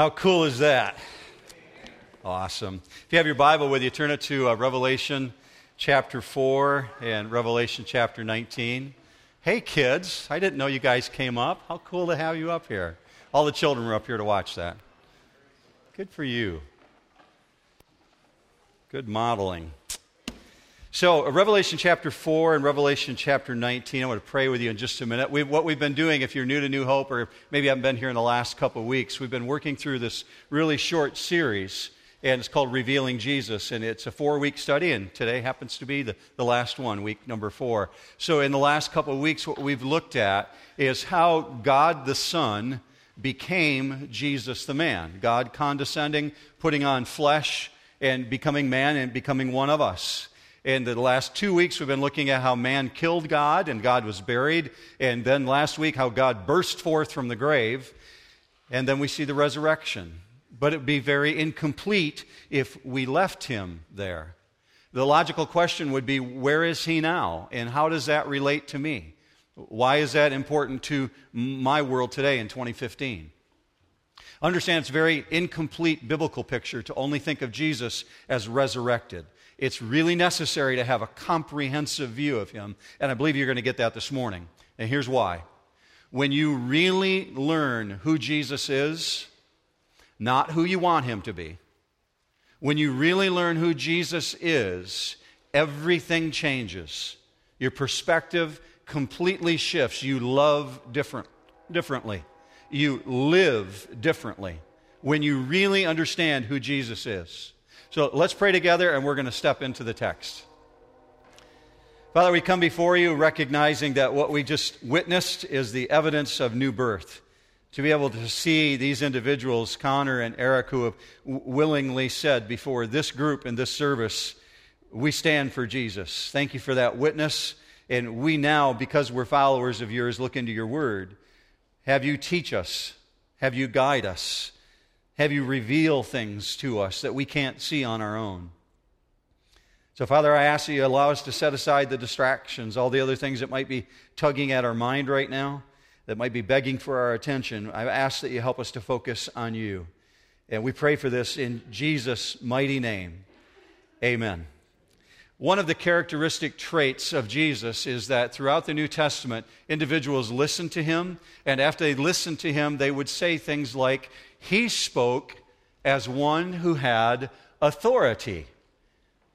How cool is that? Awesome. If you have your Bible with you, turn it to Revelation chapter 4 and Revelation chapter 19. Hey, kids, I didn't know you guys came up. How cool to have you up here. All the children were up here to watch that. Good for you. Good modeling. So, Revelation chapter 4 and Revelation chapter 19, I want to pray with you in just a minute. What we've been doing, if you're new to New Hope or maybe haven't been here in the last couple of weeks, we've been working through this really short series, and it's called Revealing Jesus, and it's a 4-week study, and today happens to be the last one, week number 4. So, in the last couple of weeks, what we've looked at is how God the Son became Jesus the man, God condescending, putting on flesh, and becoming man and becoming one of us. And the last 2 weeks, we've been looking at how man killed God and God was buried. And then last week, how God burst forth from the grave. And then we see the resurrection. But it would be very incomplete if we left him there. The logical question would be, where is he now? And how does that relate to me? Why is that important to my world today in 2015? Understand, it's a very incomplete biblical picture to only think of Jesus as resurrected. It's really necessary to have a comprehensive view of him, and I believe you're going to get that this morning. And here's why. When you really learn who Jesus is, not who you want him to be, when you really learn who Jesus is, everything changes. Your perspective completely shifts. You love differently. You live differently when you really understand who Jesus is. So let's pray together, and we're going to step into the text. Father, we come before you recognizing that what we just witnessed is the evidence of new birth. To be able to see these individuals, Connor and Eric, who have willingly said before this group and this service, we stand for Jesus. Thank you for that witness. And we now, because we're followers of yours, look into your word. Have you teach us? Have you guide us? Have you reveal things to us that we can't see on our own? So, Father, I ask that you allow us to set aside the distractions, all the other things that might be tugging at our mind right now, that might be begging for our attention. I ask that you help us to focus on you. And we pray for this in Jesus' mighty name. Amen. One of the characteristic traits of Jesus is that throughout the New Testament, individuals listened to him, and after they listened to him, they would say things like, he spoke as one who had authority.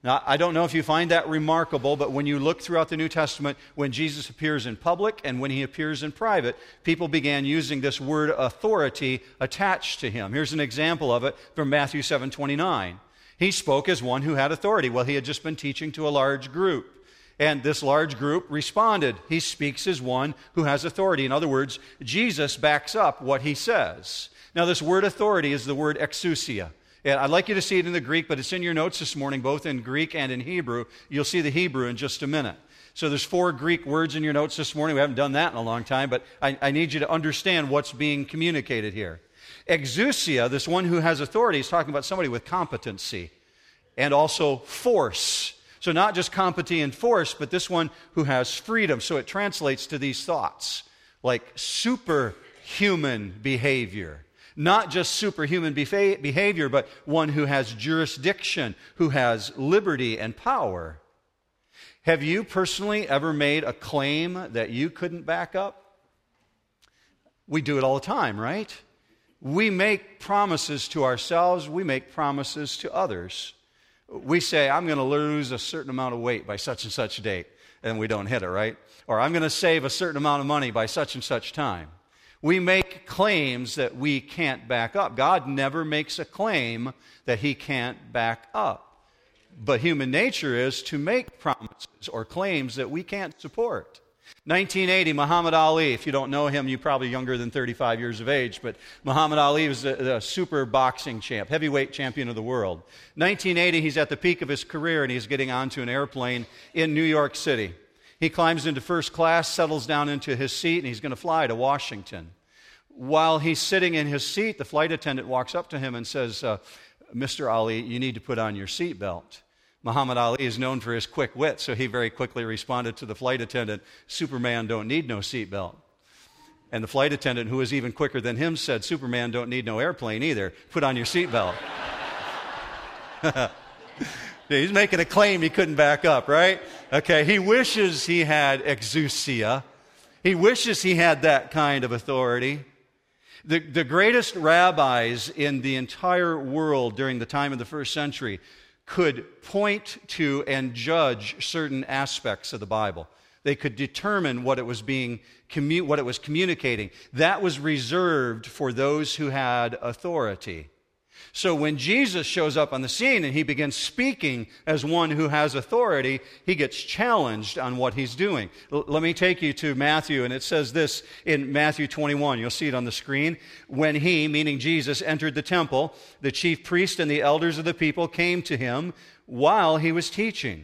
Now, I don't know if you find that remarkable, but when you look throughout the New Testament, when Jesus appears in public and when he appears in private, people began using this word authority attached to him. Here's an example of it from Matthew 7:29. He spoke as one who had authority. Well, he had just been teaching to a large group. And this large group responded, he speaks as one who has authority. In other words, Jesus backs up what he says. Now, this word authority is the word exousia. And I'd like you to see it in the Greek, but it's in your notes this morning, both in Greek and in Hebrew. You'll see the Hebrew in just a minute. So there's 4 Greek words in your notes this morning. We haven't done that in a long time, but I need you to understand what's being communicated here. Exousia, this one who has authority, is talking about somebody with competency and also force. So not just competency and force, but this one who has freedom. So it translates to these thoughts, like superhuman behavior. Not just superhuman behavior, but one who has jurisdiction, who has liberty and power. Have you personally ever made a claim that you couldn't back up? We do it all the time, right? We make promises to ourselves. We make promises to others. We say, I'm going to lose a certain amount of weight by such and such date, and we don't hit it, right? Or I'm going to save a certain amount of money by such and such time. We make claims that we can't back up. God never makes a claim that he can't back up. But human nature is to make promises or claims that we can't support. 1980, Muhammad Ali, if you don't know him, you're probably younger than 35 years of age, but Muhammad Ali was the super boxing champ, heavyweight champion of the world. 1980, he's at the peak of his career, and he's getting onto an airplane in New York City. He climbs into first class, settles down into his seat, and he's going to fly to Washington. While he's sitting in his seat, the flight attendant walks up to him and says, Mr. Ali, you need to put on your seatbelt. Muhammad Ali is known for his quick wit, so he very quickly responded to the flight attendant, Superman don't need no seatbelt. And the flight attendant, who was even quicker than him, said, Superman don't need no airplane either. Put on your seatbelt. He's making a claim he couldn't back up, right? Okay, he wishes he had exousia. He wishes he had that kind of authority. The greatest rabbis in the entire world during the time of the first century could point to and judge certain aspects of the Bible. They could determine what it was communicating. That was reserved for those who had authority. So when Jesus shows up on the scene and he begins speaking as one who has authority, he gets challenged on what he's doing. Let me take you to Matthew, and it says this in Matthew 21. You'll see it on the screen. When he, meaning Jesus, entered the temple, the chief priests and the elders of the people came to him while he was teaching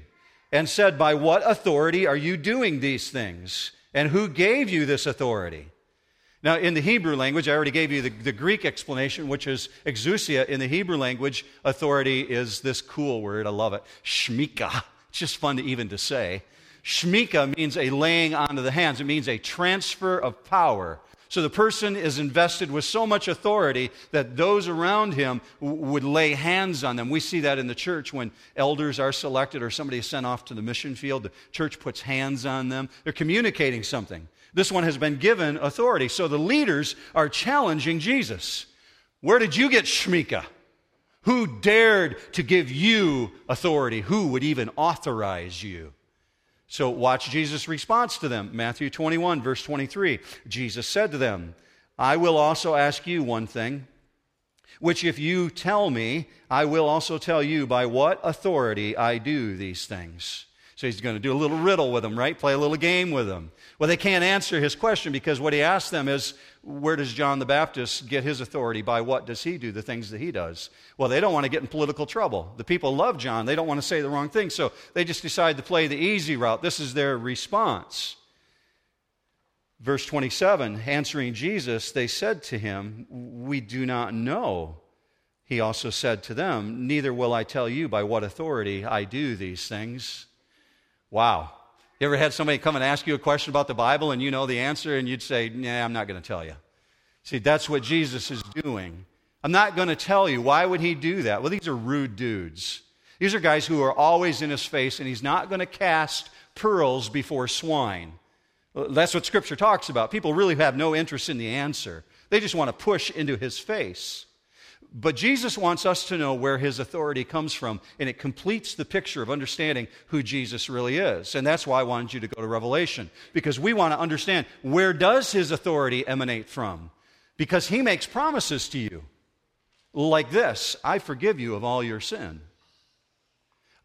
and said, by what authority are you doing these things? And who gave you this authority? Now, in the Hebrew language, I already gave you the Greek explanation, which is exousia. In the Hebrew language, authority is this cool word. I love it. Shmika. It's just fun to even to say. Shmika means a laying on of the hands. It means a transfer of power. So the person is invested with so much authority that those around him would lay hands on them. We see that in the church when elders are selected or somebody is sent off to the mission field. The church puts hands on them. They're communicating something. This one has been given authority. So the leaders are challenging Jesus. Where did you get Shmika? Who dared to give you authority? Who would even authorize you? So watch Jesus' response to them. Matthew 21, verse 23. Jesus said to them, I will also ask you one thing, which if you tell me, I will also tell you by what authority I do these things. So he's going to do a little riddle with them, right? Play a little game with them. Well, they can't answer his question because what he asked them is, where does John the Baptist get his authority? By what does he do the things that he does? Well, they don't want to get in political trouble. The people love John. They don't want to say the wrong thing, so they just decide to play the easy route. This is their response. Verse 27, answering Jesus, they said to him, we do not know. He also said to them, neither will I tell you by what authority I do these things. Wow. You ever had somebody come and ask you a question about the Bible and you know the answer and you'd say, nah, I'm not going to tell you. See, that's what Jesus is doing. I'm not going to tell you. Why would he do that? Well, these are rude dudes. These are guys who are always in his face, and he's not going to cast pearls before swine. That's what Scripture talks about. People really have no interest in the answer. They just want to push into his face. But Jesus wants us to know where his authority comes from, and it completes the picture of understanding who Jesus really is. And that's why I wanted you to go to Revelation, because we want to understand, where does his authority emanate from? Because he makes promises to you like this: I forgive you of all your sin.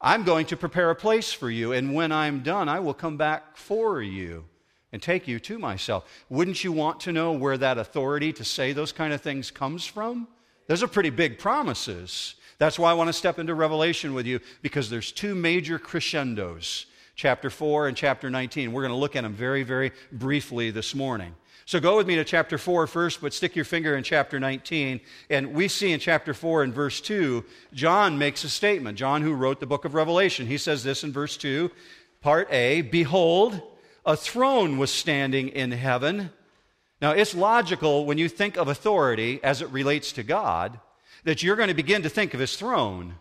I'm going to prepare a place for you, and when I'm done, I will come back for you and take you to myself. Wouldn't you want to know where that authority to say those kind of things comes from? Those are pretty big promises. That's why I want to step into Revelation with you, because there's two major crescendos, chapter 4 and chapter 19. We're going to look at them very, very briefly this morning. So go with me to chapter 4 first, but stick your finger in chapter 19. And we see in chapter 4 and verse 2, John makes a statement. John, who wrote the book of Revelation, he says this in verse 2, part A, behold, a throne was standing in heaven. Now, it's logical when you think of authority as it relates to God that you're going to begin to think of his throne.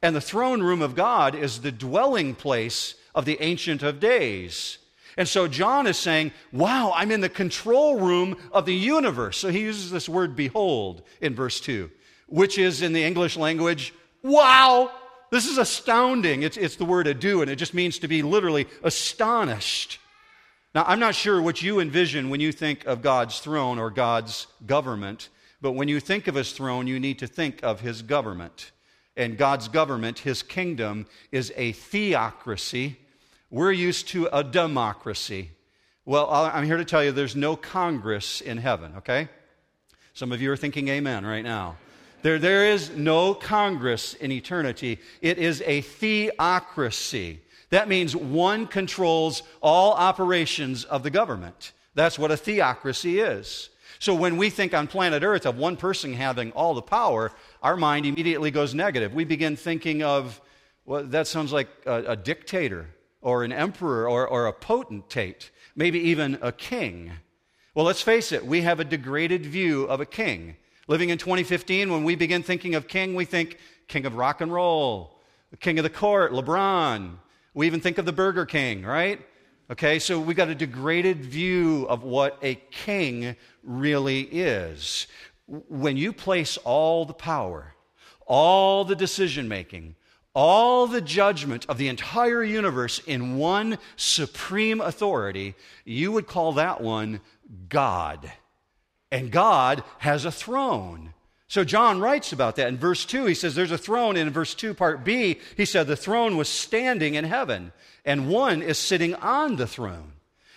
And the throne room of God is the dwelling place of the Ancient of Days. And so John is saying, wow, I'm in the control room of the universe. So he uses this word behold in verse 2, which is in the English language, wow, this is astounding. It's the word ado, and it just means to be literally astonished. Now, I'm not sure what you envision when you think of God's throne or God's government, but when you think of his throne, you need to think of his government. And God's government, his kingdom, is a theocracy. We're used to a democracy. Well, I'm here to tell you there's no Congress in heaven, okay? Some of you are thinking amen right now. There is no Congress in eternity. It is a theocracy. That means one controls all operations of the government. That's what a theocracy is. So when we think on planet Earth of one person having all the power, our mind immediately goes negative. We begin thinking of, well, that sounds like a dictator or an emperor or a potentate, maybe even a king. Well, let's face it, we have a degraded view of a king. Living in 2015, when we begin thinking of king, we think king of rock and roll, king of the court, LeBron. We even think of the Burger King, right? Okay, so we got a degraded view of what a king really is. When you place all the power, all the decision-making, all the judgment of the entire universe in one supreme authority, you would call that one God. And God has a throne. So John writes about that in verse 2. He says there's a throne. In verse 2, part B, he said the throne was standing in heaven, and one is sitting on the throne.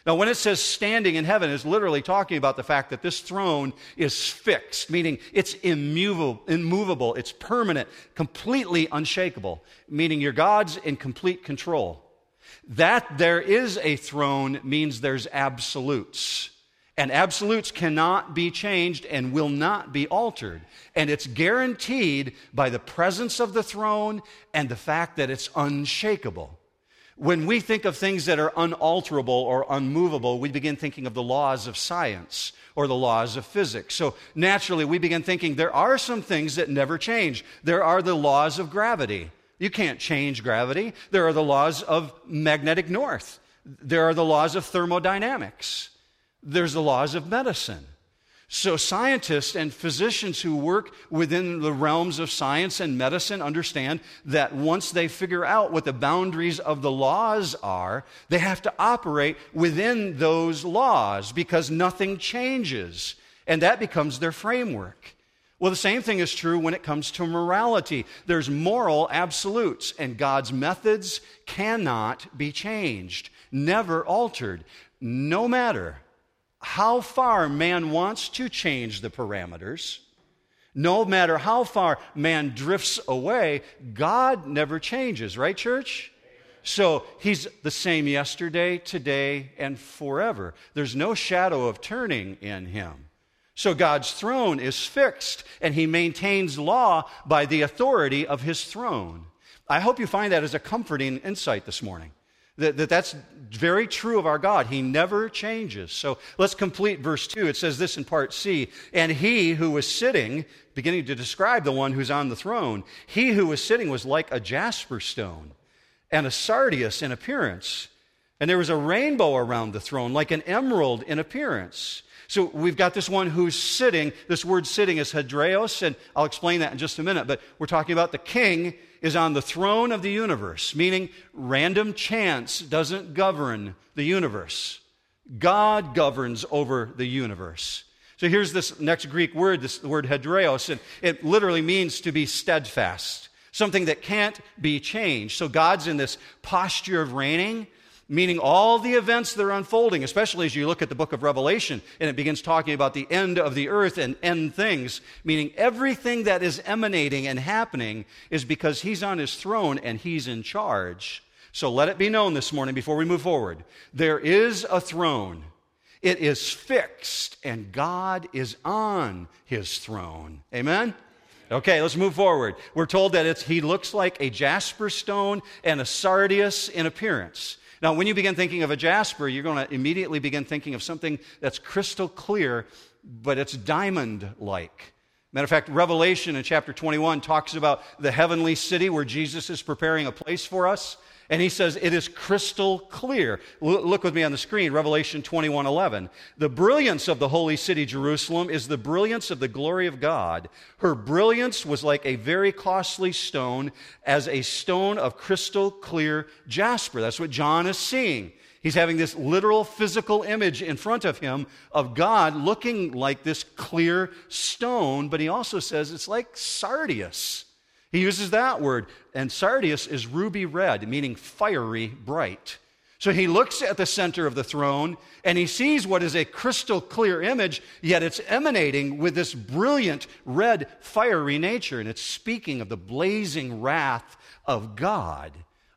Now, when it says standing in heaven, it's literally talking about the fact that this throne is fixed, meaning it's immovable, it's permanent, completely unshakable, meaning your God's in complete control. That there is a throne means there's absolutes. And absolutes cannot be changed and will not be altered. And it's guaranteed by the presence of the throne and the fact that it's unshakable. When we think of things that are unalterable or unmovable, we begin thinking of the laws of science or the laws of physics. So naturally, we begin thinking there are some things that never change. There are the laws of gravity. You can't change gravity. There are the laws of magnetic north. There are the laws of thermodynamics. There's the laws of medicine. So scientists and physicians who work within the realms of science and medicine understand that once they figure out what the boundaries of the laws are, they have to operate within those laws because nothing changes, and that becomes their framework. Well, the same thing is true when it comes to morality. There's moral absolutes, and God's methods cannot be changed, never altered, no matter how far man wants to change the parameters, no matter how far man drifts away, God never changes, right, church? So he's the same yesterday, today, and forever. There's no shadow of turning in him. So God's throne is fixed, and he maintains law by the authority of his throne. I hope you find that as a comforting insight this morning. That's very true of our God. He never changes. So let's complete verse 2. It says this in part C. And he who was sitting, beginning to describe the one who's on the throne, he who was sitting was like a jasper stone and a sardius in appearance. And there was a rainbow around the throne, like an emerald in appearance. So we've got this one who's sitting. This word sitting is hedraos, and I'll explain that in just a minute. But we're talking about the king is on the throne of the universe, meaning random chance doesn't govern the universe. God governs over the universe. So here's this next Greek word, this word hedraos, and it literally means to be steadfast, something that can't be changed. So God's in this posture of reigning, meaning all the events that are unfolding, especially as you look at the book of Revelation, and it begins talking about the end of the earth and end things, meaning everything that is emanating and happening is because he's on his throne and he's in charge. So let it be known this morning before we move forward, there is a throne. It is fixed, and God is on his throne. Amen? Okay, let's move forward. We're told that he looks like a jasper stone and a sardius in appearance. Now, when you begin thinking of a jasper, you're going to immediately begin thinking of something that's crystal clear, but it's diamond-like. Matter of fact, Revelation in chapter 21 talks about the heavenly city where Jesus is preparing a place for us, and he says it is crystal clear. Look with me on the screen, Revelation 21:11. The brilliance of the holy city Jerusalem is the brilliance of the glory of God. Her brilliance was like a very costly stone, as a stone of crystal clear jasper. That's what John is seeing. He's having this literal physical image in front of him of God looking like this clear stone, but he also says it's like sardius. He uses that word, and sardius is ruby red, meaning fiery bright. So he looks at the center of the throne, and he sees what is a crystal clear image, yet it's emanating with this brilliant red fiery nature, and it's speaking of the blazing wrath of God.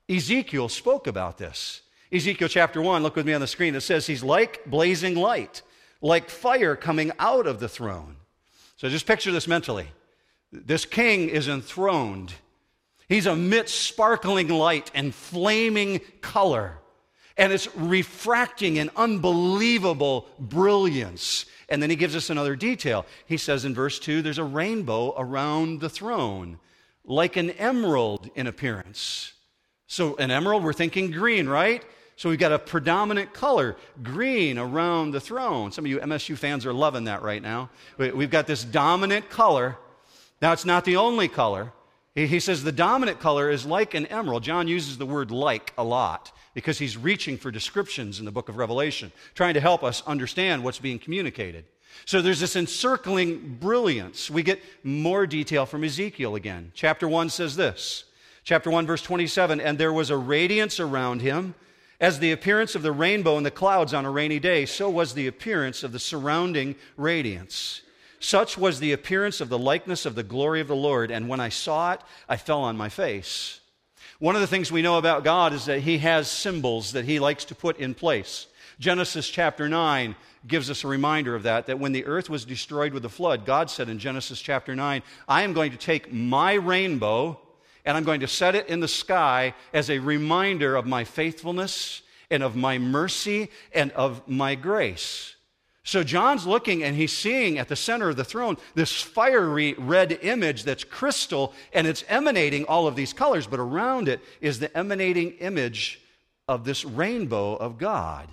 Ezekiel spoke about this. Ezekiel chapter 1, look with me on the screen. It says he's like blazing light, like fire coming out of the throne. So just picture this mentally. This king is enthroned. He's amidst sparkling light and flaming color. and it's refracting in unbelievable brilliance. And then he gives us another detail. He says in verse 2, there's a rainbow around the throne, like an emerald in appearance. So an emerald, we're thinking green, right? So we've got a predominant color, green, around the throne. Some of you MSU fans are loving that right now. We've got this dominant color. Now, it's not the only color. He says the dominant color is like an emerald. John uses the word like a lot because he's reaching for descriptions in the book of Revelation, trying to help us understand what's being communicated. So there's this encircling brilliance. We get more detail from Ezekiel again. Chapter 1 says this. Chapter 1, verse 27, and there was a radiance around him, as the appearance of the rainbow in the clouds on a rainy day, so was the appearance of the surrounding radiance. Such was the appearance of the likeness of the glory of the Lord, and when I saw it, I fell on my face. One of the things we know about God is that he has symbols that he likes to put in place. Genesis chapter 9 gives us a reminder of that when the earth was destroyed with the flood, God said in Genesis chapter 9, I am going to take my rainbow, and I'm going to set it in the sky as a reminder of my faithfulness and of my mercy and of my grace. So John's looking and he's seeing at the center of the throne this fiery red image that's crystal and it's emanating all of these colors, but around it is the emanating image of this rainbow of God.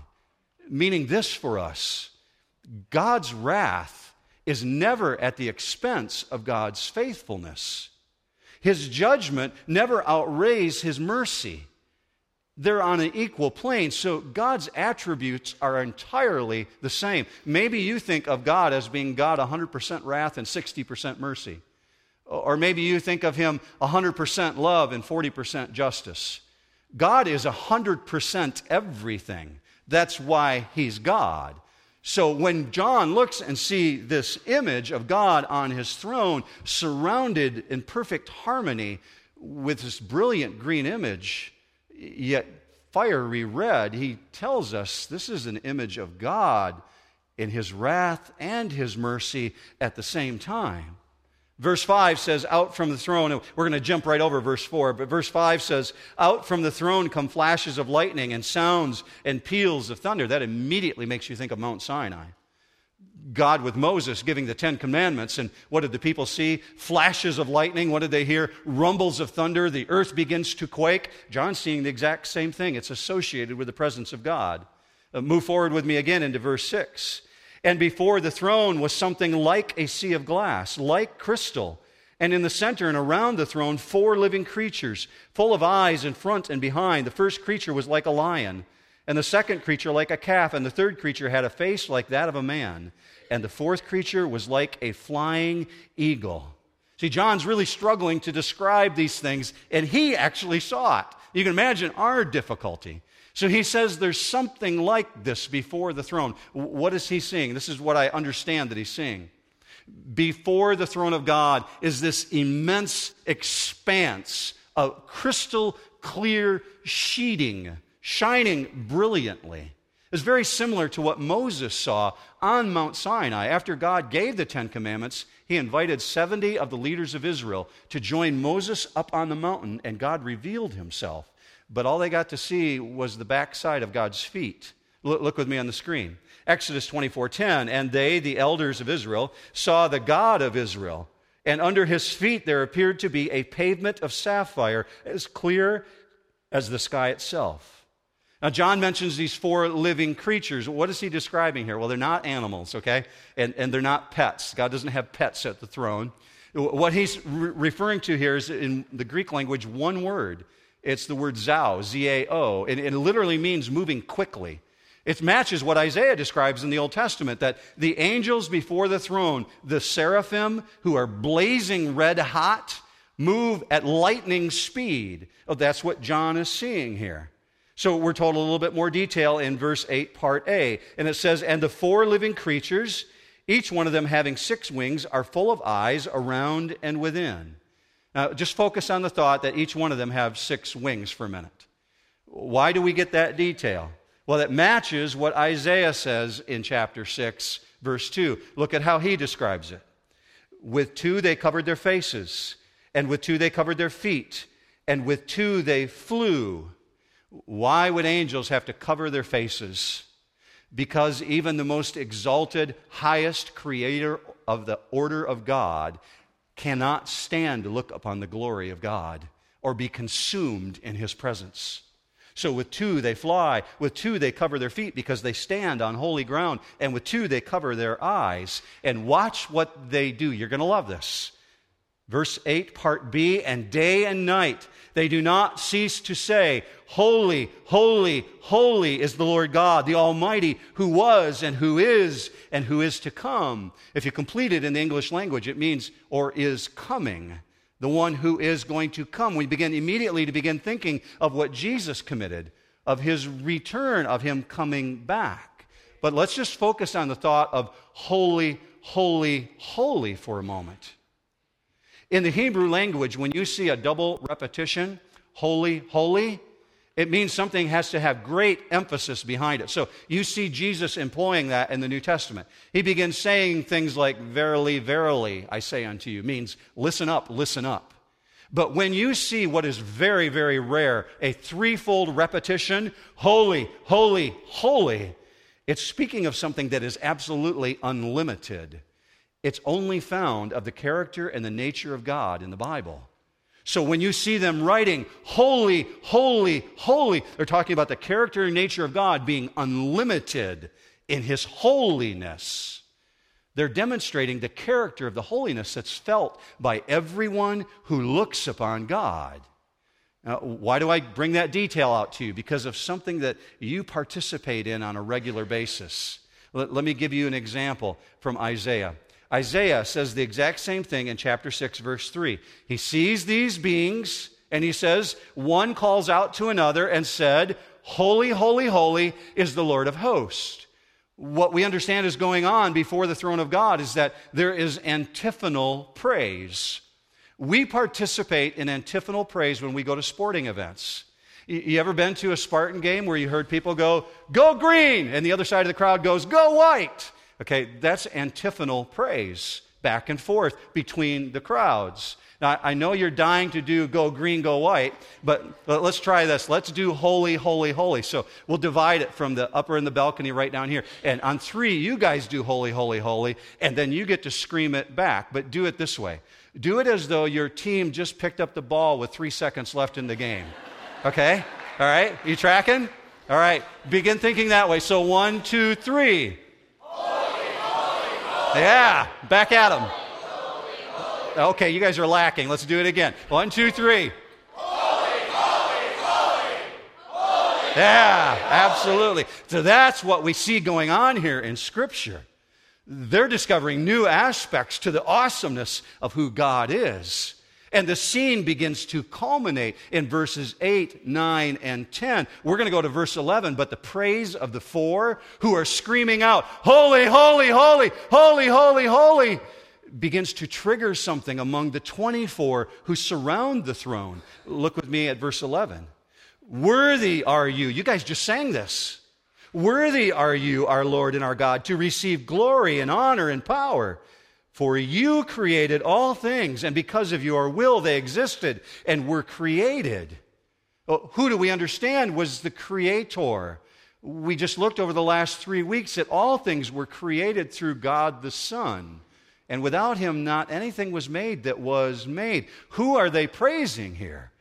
Meaning this for us, God's wrath is never at the expense of God's faithfulness. His judgment never outweighs his mercy. They're on an equal plane, so God's attributes are entirely the same. Maybe you think of God as being God 100% wrath and 60% mercy. Or maybe you think of him 100% love and 40% justice. God is 100% everything. That's why he's God. So when John looks and sees this image of God on his throne, surrounded in perfect harmony with this brilliant green image, yet fiery red, he tells us this is an image of God in his wrath and his mercy at the same time. Verse 5 says, out from the throne, we're going to jump right over verse 4, but verse 5 says, out from the throne come flashes of lightning and sounds and peals of thunder. That immediately makes you think of Mount Sinai. God with Moses giving the Ten Commandments, and what did the people see? Flashes of lightning. What did they hear? Rumbles of thunder. The earth begins to quake. John's seeing the exact same thing. It's associated with the presence of God. Move forward with me again into verse 6. And before the throne was something like a sea of glass, like crystal. And in the center and around the throne, four living creatures, full of eyes in front and behind. The first creature was like a lion, and the second creature like a calf, and the third creature had a face like that of a man. And the fourth creature was like a flying eagle. See, John's really struggling to describe these things, and he actually saw it. You can imagine our difficulty. So he says there's something like this before the throne. What is he seeing? This is what I understand that he's seeing. Before the throne of God is this immense expanse of crystal clear sheeting, shining brilliantly. It's very similar to what Moses saw on Mount Sinai. After God gave the Ten Commandments, he invited 70 of the leaders of Israel to join Moses up on the mountain, and God revealed himself. But all they got to see was the backside of God's feet. Look with me on the screen. Exodus 24:10, and they, the elders of Israel, saw the God of Israel, and under his feet there appeared to be a pavement of sapphire as clear as the sky itself. Now, John mentions these four living creatures. What is he describing here? Well, they're not animals, okay? And they're not pets. God doesn't have pets at the throne. What he's referring to here is, in the Greek language, one word. It's the word zao, Z-A-O, and it literally means moving quickly. It matches what Isaiah describes in the Old Testament, that the angels before the throne, the seraphim who are blazing red hot, move at lightning speed. Oh, that's what John is seeing here. So we're told a little bit more detail in verse 8, part A, and it says, and the four living creatures, each one of them having six wings, are full of eyes around and within. Now, just focus on the thought that each one of them have six wings for a minute. Why do we get that detail? Well, that matches what Isaiah says in chapter 6, verse 2. Look at how he describes it. With two they covered their faces, and with two they covered their feet, and with two they flew. Why would angels have to cover their faces? Because even the most exalted, highest creator of the order of God cannot stand to look upon the glory of God or be consumed in his presence. So with two they fly, with two they cover their feet because they stand on holy ground, and with two they cover their eyes. And watch what they do. You're going to love this. Verse 8, part B, and day and night they do not cease to say, Holy, holy, holy is the Lord God, the Almighty, who was and who is to come. If you complete it in the English language, it means, or is coming. The one who is going to come. We begin immediately to begin thinking of what Jesus committed, of his return, of him coming back. But let's just focus on the thought of holy, holy, holy for a moment. In the Hebrew language, when you see a double repetition, holy, holy, it means something has to have great emphasis behind it. So you see Jesus employing that in the New Testament. He begins saying things like, verily, verily, I say unto you, means listen up, listen up. But when you see what is very, very rare, a threefold repetition, holy, holy, holy, it's speaking of something that is absolutely unlimited. It's only found of the character and the nature of God in the Bible. So when you see them writing, holy, holy, holy, they're talking about the character and nature of God being unlimited in his holiness. They're demonstrating the character of the holiness that's felt by everyone who looks upon God. Now, why do I bring that detail out to you? Because of something that you participate in on a regular basis. Let me give you an example from Isaiah. Isaiah says the exact same thing in chapter 6, verse 3. He sees these beings, and he says, one calls out to another and said, Holy, holy, holy is the Lord of hosts. What we understand is going on before the throne of God is that there is antiphonal praise. We participate in antiphonal praise when we go to sporting events. You ever been to a Spartan game where you heard people go, go green, and the other side of the crowd goes, go white? Okay, that's antiphonal praise back and forth between the crowds. Now, I know you're dying to do go green, go white, but let's try this. Let's do holy, holy, holy. So we'll divide it from the upper and the balcony right down here. And on three, you guys do holy, holy, holy, and then you get to scream it back, but do it this way. Do it as though your team just picked up the ball with 3 seconds left in the game. Okay? All right? You tracking? All right. Begin thinking that way. So 1, 2, 3. Yeah, back at them. Okay, you guys are lacking. Let's do it again. 1, 2, 3. Holy, holy, holy, holy. Yeah, absolutely. So that's what we see going on here in Scripture. They're discovering new aspects to the awesomeness of who God is. And the scene begins to culminate in verses 8, 9, and 10. We're going to go to verse 11, but the praise of the four who are screaming out, Holy, holy, holy, holy, holy, holy, begins to trigger something among the 24 who surround the throne. Look with me at verse 11. Worthy are you. You guys just sang this. Worthy are you, our Lord and our God, to receive glory and honor and power. For you created all things, and because of your will they existed and were created. Well, who do we understand was the creator? We just looked over the last 3 weeks that all things were created through God the Son. And without him, not anything was made that was made. Who are they praising here?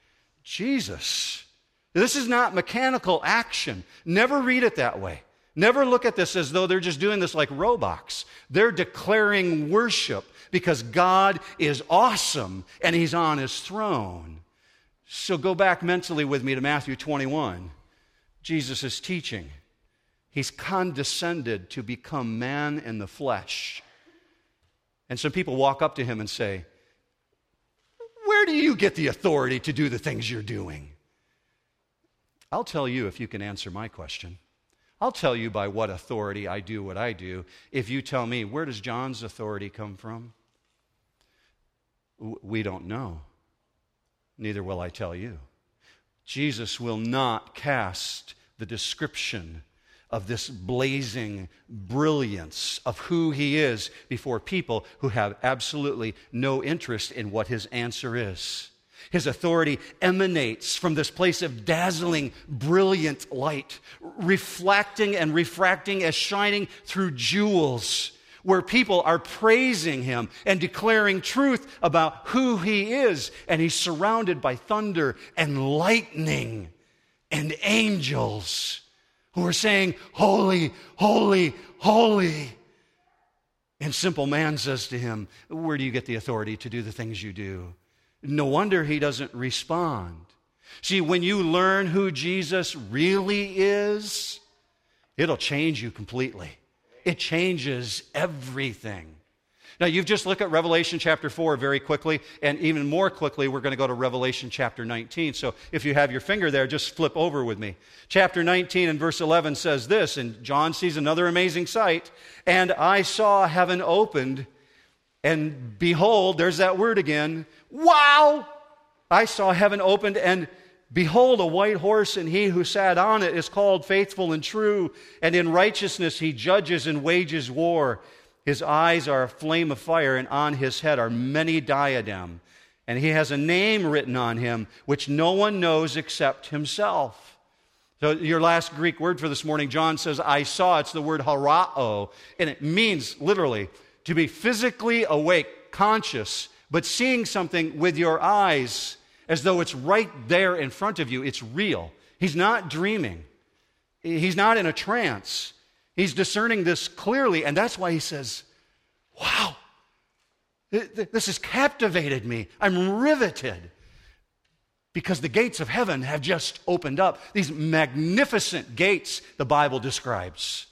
Jesus. This is not mechanical action. Never read it that way. Never look at this as though they're just doing this like robots. They're declaring worship because God is awesome and he's on his throne. So go back mentally with me to Matthew 21. Jesus is teaching. He's condescended to become man in the flesh. And some people walk up to him and say, where do you get the authority to do the things you're doing? I'll tell you if you can answer my question. I'll tell you by what authority I do what I do if you tell me, where does John's authority come from? We don't know. Neither will I tell you. Jesus will not cast the description of this blazing brilliance of who he is before people who have absolutely no interest in what his answer is. His authority emanates from this place of dazzling, brilliant light, reflecting and refracting as shining through jewels, where people are praising him and declaring truth about who he is. And he's surrounded by thunder and lightning and angels who are saying, holy, holy, holy. And simple man says to him, where do you get the authority to do the things you do? No wonder he doesn't respond. See, when you learn who Jesus really is, it'll change you completely. It changes everything. Now, you've just looked at Revelation chapter 4 very quickly, and even more quickly, we're going to go to Revelation chapter 19. So if you have your finger there, just flip over with me. Chapter 19 and verse 11 says this, and John sees another amazing sight, and I saw heaven opened, and behold, there's that word again, wow! I saw heaven opened, and behold, a white horse, and he who sat on it is called Faithful and True, and in righteousness he judges and wages war. His eyes are a flame of fire, and on his head are many diadems, and he has a name written on him which no one knows except himself. So your last Greek word for this morning, John says, I saw, it's the word harao, and it means literally to be physically awake, conscious, but seeing something with your eyes as though it's right there in front of you. It's real. He's not dreaming. He's not in a trance. He's discerning this clearly, and that's why he says, wow, this has captivated me. I'm riveted because the gates of heaven have just opened up. These magnificent gates the Bible describes,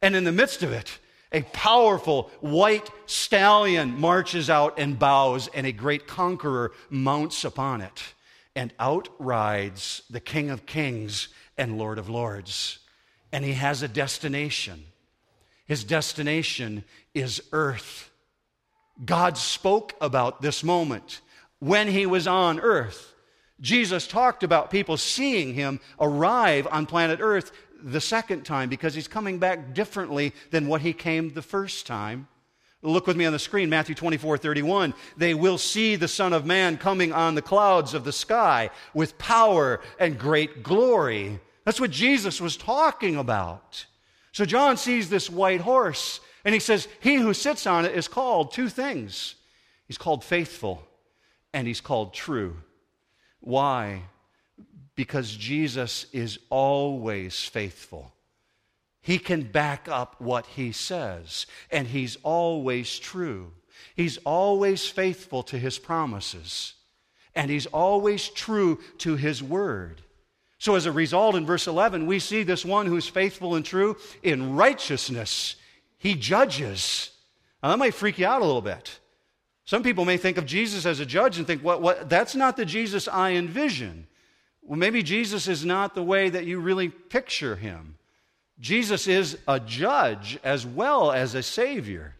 and in the midst of it, a powerful white stallion marches out and bows, and a great conqueror mounts upon it, and out rides the King of Kings and Lord of Lords. And he has a destination. His destination is earth. God spoke about this moment when he was on earth. Jesus talked about people seeing him arrive on planet earth the second time, because he's coming back differently than what he came the first time. Look with me on the screen, Matthew 24:31. They will see the Son of Man coming on the clouds of the sky with power and great glory. That's what Jesus was talking about. So John sees this white horse, and he says, he who sits on it is called two things. He's called Faithful, and he's called True. Why? Because Jesus is always faithful. He can back up what he says, and he's always true. He's always faithful to his promises, and he's always true to his word. So as a result, in verse 11, we see this one who's faithful and true in righteousness. He judges. Now, that might freak you out a little bit. Some people may think of Jesus as a judge and think, "What? That's not the Jesus I envision." Well, maybe Jesus is not the way that you really picture him. Jesus is a judge as well as a savior.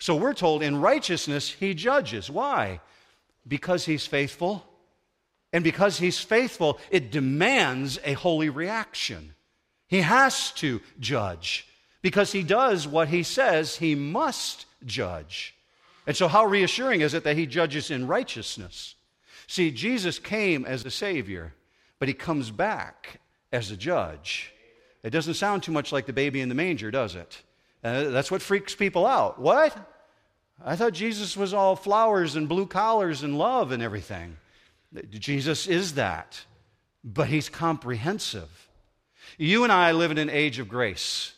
So we're told in righteousness he judges. Why? Because he's faithful. And because he's faithful, it demands a holy reaction. He has to judge. Because he does what he says, he must judge. And so how reassuring is it that he judges in righteousness? See, Jesus came as a savior, but he comes back as a judge. It doesn't sound too much like the baby in the manger, does it? That's what freaks people out. What? I thought Jesus was all flowers and blue collars and love and everything. Jesus is that, but he's comprehensive. You and I live in an age of grace.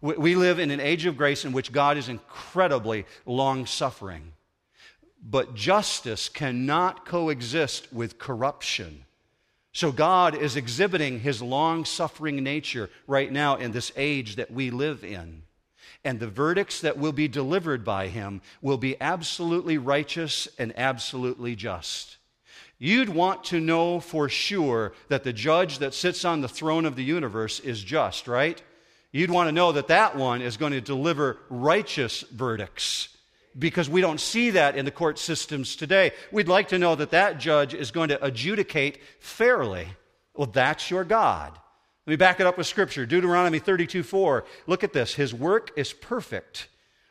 We live in an age of grace in which God is incredibly long-suffering. But justice cannot coexist with corruption. So God is exhibiting his long-suffering nature right now in this age that we live in. And the verdicts that will be delivered by him will be absolutely righteous and absolutely just. You'd want to know for sure that the judge that sits on the throne of the universe is just, right? You'd want to know that that one is going to deliver righteous verdicts, because we don't see that in the court systems today. We'd like to know that that judge is going to adjudicate fairly. Well, that's your God. Let me back it up with Scripture. Deuteronomy 32:4. Look at this. His work is perfect,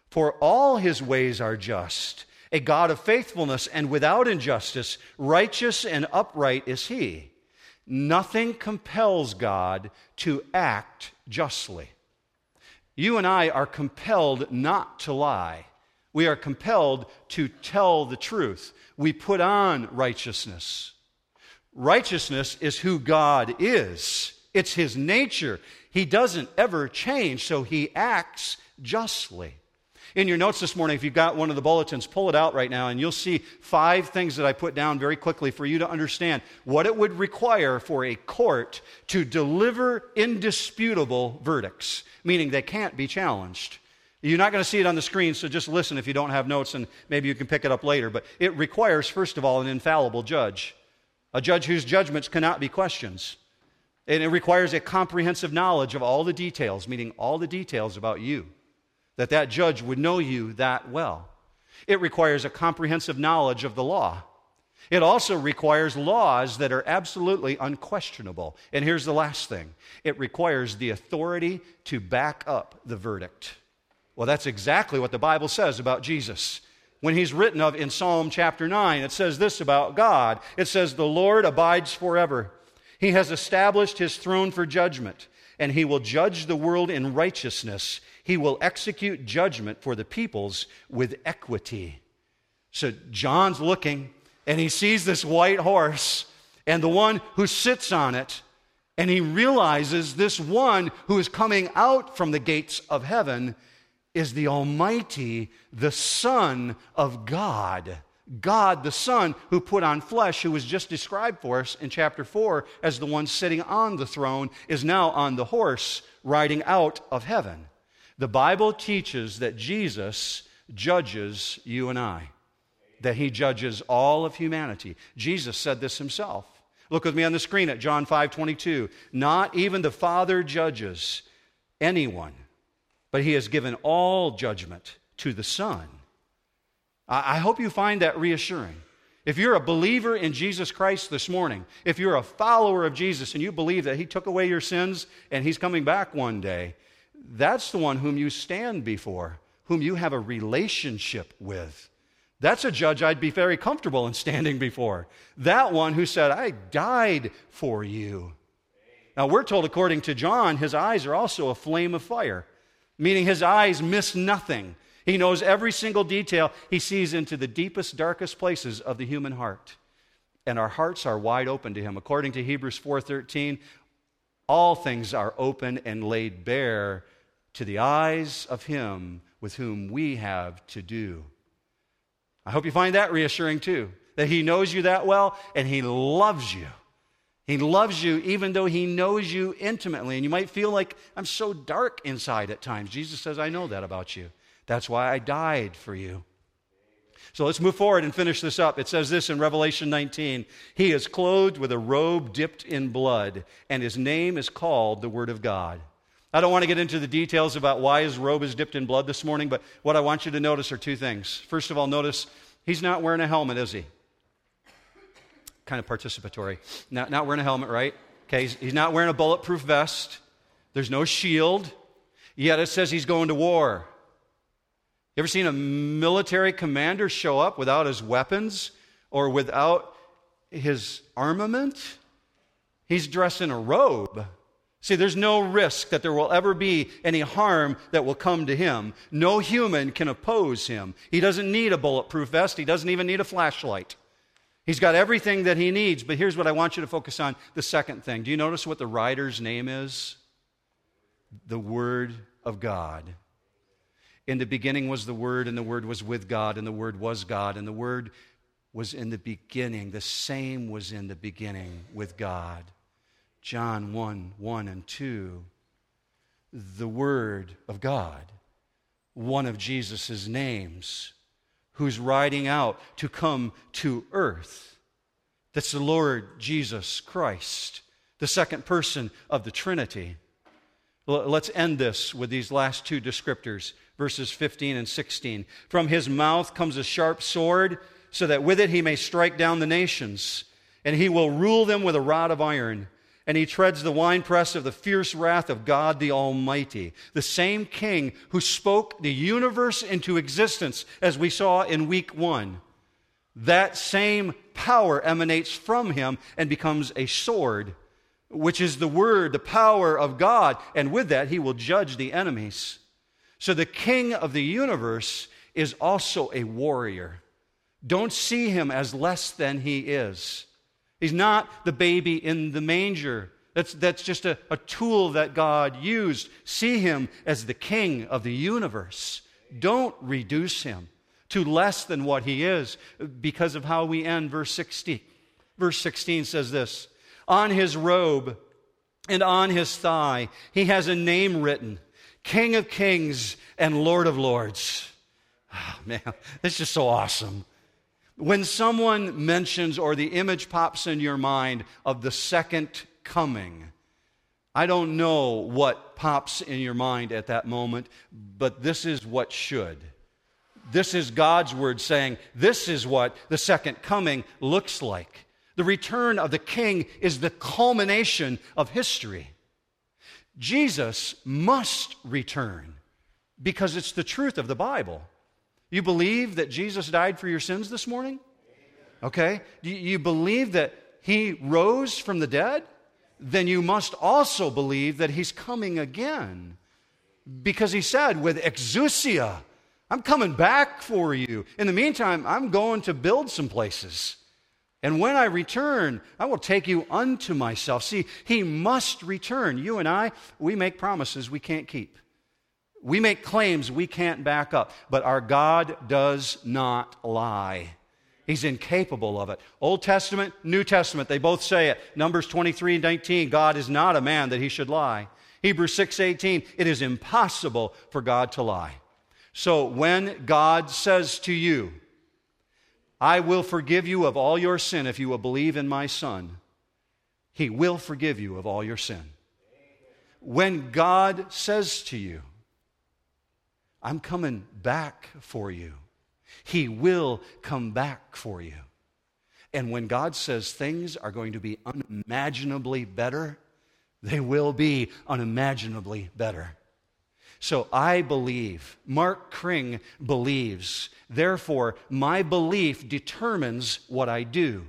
for all his ways are just, a God of faithfulness and without injustice, righteous and upright is he. Nothing compels God to act justly. You and I are compelled not to lie. We are compelled to tell the truth. We put on righteousness. Righteousness is who God is. It's his nature. He doesn't ever change, so he acts justly. In your notes this morning, if you've got one of the bulletins, pull it out right now, and you'll see 5 things that I put down very quickly for you to understand what it would require for a court to deliver indisputable verdicts, meaning they can't be challenged. You're not going to see it on the screen, so just listen if you don't have notes, and maybe you can pick it up later. But it requires, first of all, an infallible judge, a judge whose judgments cannot be questioned. And it requires a comprehensive knowledge of all the details, meaning all the details about you, that judge would know you that well. It requires a comprehensive knowledge of the law. It also requires laws that are absolutely unquestionable. And here's the last thing. It requires the authority to back up the verdict. Well, that's exactly what the Bible says about Jesus. When he's written of in Psalm chapter 9, it says this about God. It says, "The Lord abides forever. He has established his throne for judgment, and he will judge the world in righteousness. He will execute judgment for the peoples with equity." So John's looking, and he sees this white horse and the one who sits on it, and he realizes this one who is coming out from the gates of heaven is the Almighty, the Son of God. God, the Son, who put on flesh, who was just described for us in chapter 4 as the one sitting on the throne, is now on the horse riding out of heaven. The Bible teaches that Jesus judges you and I, that he judges all of humanity. Jesus said this himself. Look with me on the screen at John 5:22. "Not even the Father judges anyone, but he has given all judgment to the Son." I hope you find that reassuring. If you're a believer in Jesus Christ this morning, if you're a follower of Jesus and you believe that he took away your sins and he's coming back one day, that's the one whom you stand before, whom you have a relationship with. That's a judge I'd be very comfortable in standing before. That one who said, "I died for you." Now we're told, according to John, his eyes are also a flame of fire, meaning his eyes miss nothing. He knows every single detail. He sees into the deepest, darkest places of the human heart. And our hearts are wide open to him. According to Hebrews 4:13, all things are open and laid bare to the eyes of him with whom we have to do. I hope you find that reassuring too, that he knows you that well and he loves you. He loves you even though he knows you intimately. And you might feel like, "I'm so dark inside at times." Jesus says, "I know that about you. That's why I died for you." So let's move forward and finish this up. It says this in Revelation 19, "He is clothed with a robe dipped in blood, and his name is called the Word of God." I don't want to get into the details about why his robe is dipped in blood this morning, but what I want you to notice are 2 things. First of all, notice he's not wearing a helmet, is he? Kind of participatory. Not wearing a helmet, right? Okay, he's not wearing a bulletproof vest. There's no shield. Yet it says he's going to war. You ever seen a military commander show up without his weapons or without his armament? He's dressed in a robe. See, there's no risk that there will ever be any harm that will come to him. No human can oppose him. He doesn't need a bulletproof vest. He doesn't even need a flashlight. He's got everything that he needs. But here's what I want you to focus on, the second thing. Do you notice what the rider's name is? The Word of God. In the beginning was the Word, and the Word was with God, and the Word was God, and the Word was in the beginning. The same was in the beginning with God. John 1:1 and 2. The Word of God, one of Jesus' names, who's riding out to come to earth. That's the Lord Jesus Christ, the second person of the Trinity. Let's end this with these last 2 descriptors. Verses 15 and 16. "From his mouth comes a sharp sword, so that with it he may strike down the nations, and he will rule them with a rod of iron. and he treads the winepress of the fierce wrath of God the Almighty, the same king who spoke the universe into existence, as we saw in week 1. That same power emanates from him and becomes a sword, which is the word, the power of God, and with that he will judge the enemies. So the king of the universe is also a warrior. Don't see him as less than he is. He's not the baby in the manger. That's just a tool that God used. See him as the king of the universe. Don't reduce him to less than what he is because of how we end verse 16. Verse 16 says this, "On his robe and on his thigh he has a name written, King of Kings and Lord of Lords." Oh, man, that's just so awesome. When someone mentions or the image pops in your mind of the second coming, I don't know what pops in your mind at that moment, but this is what should. This is God's word saying, this is what the second coming looks like. The return of the king is the culmination of history. Jesus must return because it's the truth of the Bible. You believe that Jesus died for your sins this morning? Okay. Do you believe that he rose from the dead? Then you must also believe that he's coming again. Because he said, with exousia, I'm coming back for you. In the meantime, I'm going to build some places. And when I return, I will take you unto myself. See, he must return. You and I, we make promises we can't keep. We make claims we can't back up, but our God does not lie. He's incapable of it. Old Testament, New Testament, they both say it. Numbers 23 and 19, God is not a man that he should lie. Hebrews 6:18, it is impossible for God to lie. So when God says to you, I will forgive you of all your sin if you will believe in my Son, he will forgive you of all your sin. When God says to you, I'm coming back for you, he will come back for you. And when God says things are going to be unimaginably better, they will be unimaginably better. So I believe, Mark Kring believes, therefore my belief determines what I do.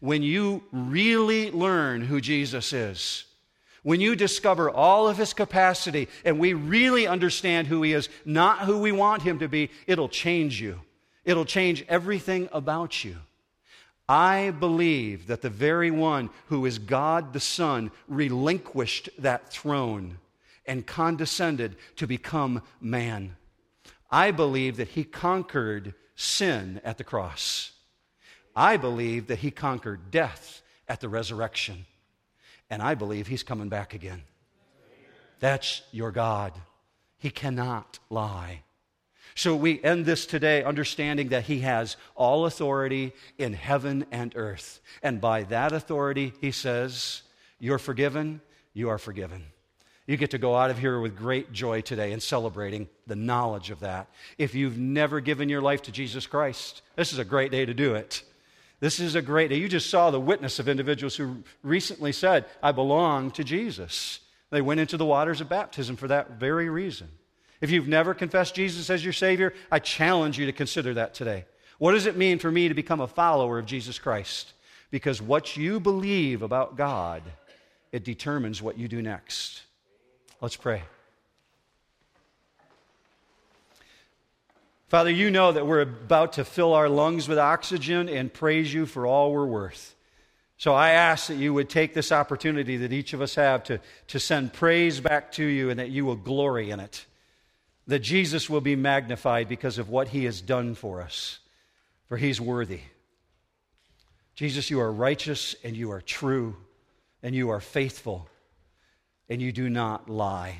When you really learn who Jesus is, when you discover all of his capacity and we really understand who he is, not who we want him to be, it'll change you. It'll change everything about you. I believe that the very one who is God the Son relinquished that throne and condescended to become man. I believe that he conquered sin at the cross. I believe that he conquered death at the resurrection. And I believe he's coming back again. That's your God. He cannot lie. So we end this today understanding that he has all authority in heaven and earth. And by that authority, he says, you're forgiven, you are forgiven. You get to go out of here with great joy today and celebrating the knowledge of that. If you've never given your life to Jesus Christ, this is a great day to do it. This is a great day. You just saw the witness of individuals who recently said, I belong to Jesus. They went into the waters of baptism for that very reason. If you've never confessed Jesus as your Savior, I challenge you to consider that today. What does it mean for me to become a follower of Jesus Christ? Because what you believe about God, it determines what you do next. Let's pray. Father, you know that we're about to fill our lungs with oxygen and praise you for all we're worth. So I ask that you would take this opportunity that each of us have to send praise back to you and that you will glory in it, that Jesus will be magnified because of what he has done for us, for he's worthy. Jesus, you are righteous and you are true and you are faithful and you do not lie.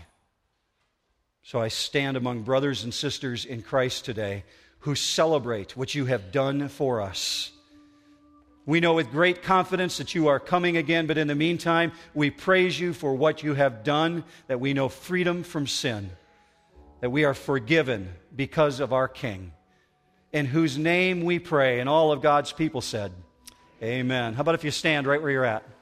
So I stand among brothers and sisters in Christ today who celebrate what you have done for us. We know with great confidence that you are coming again, but in the meantime, we praise you for what you have done, that we know freedom from sin, that we are forgiven because of our King, in whose name we pray, and all of God's people said, amen. How about if you stand right where you're at?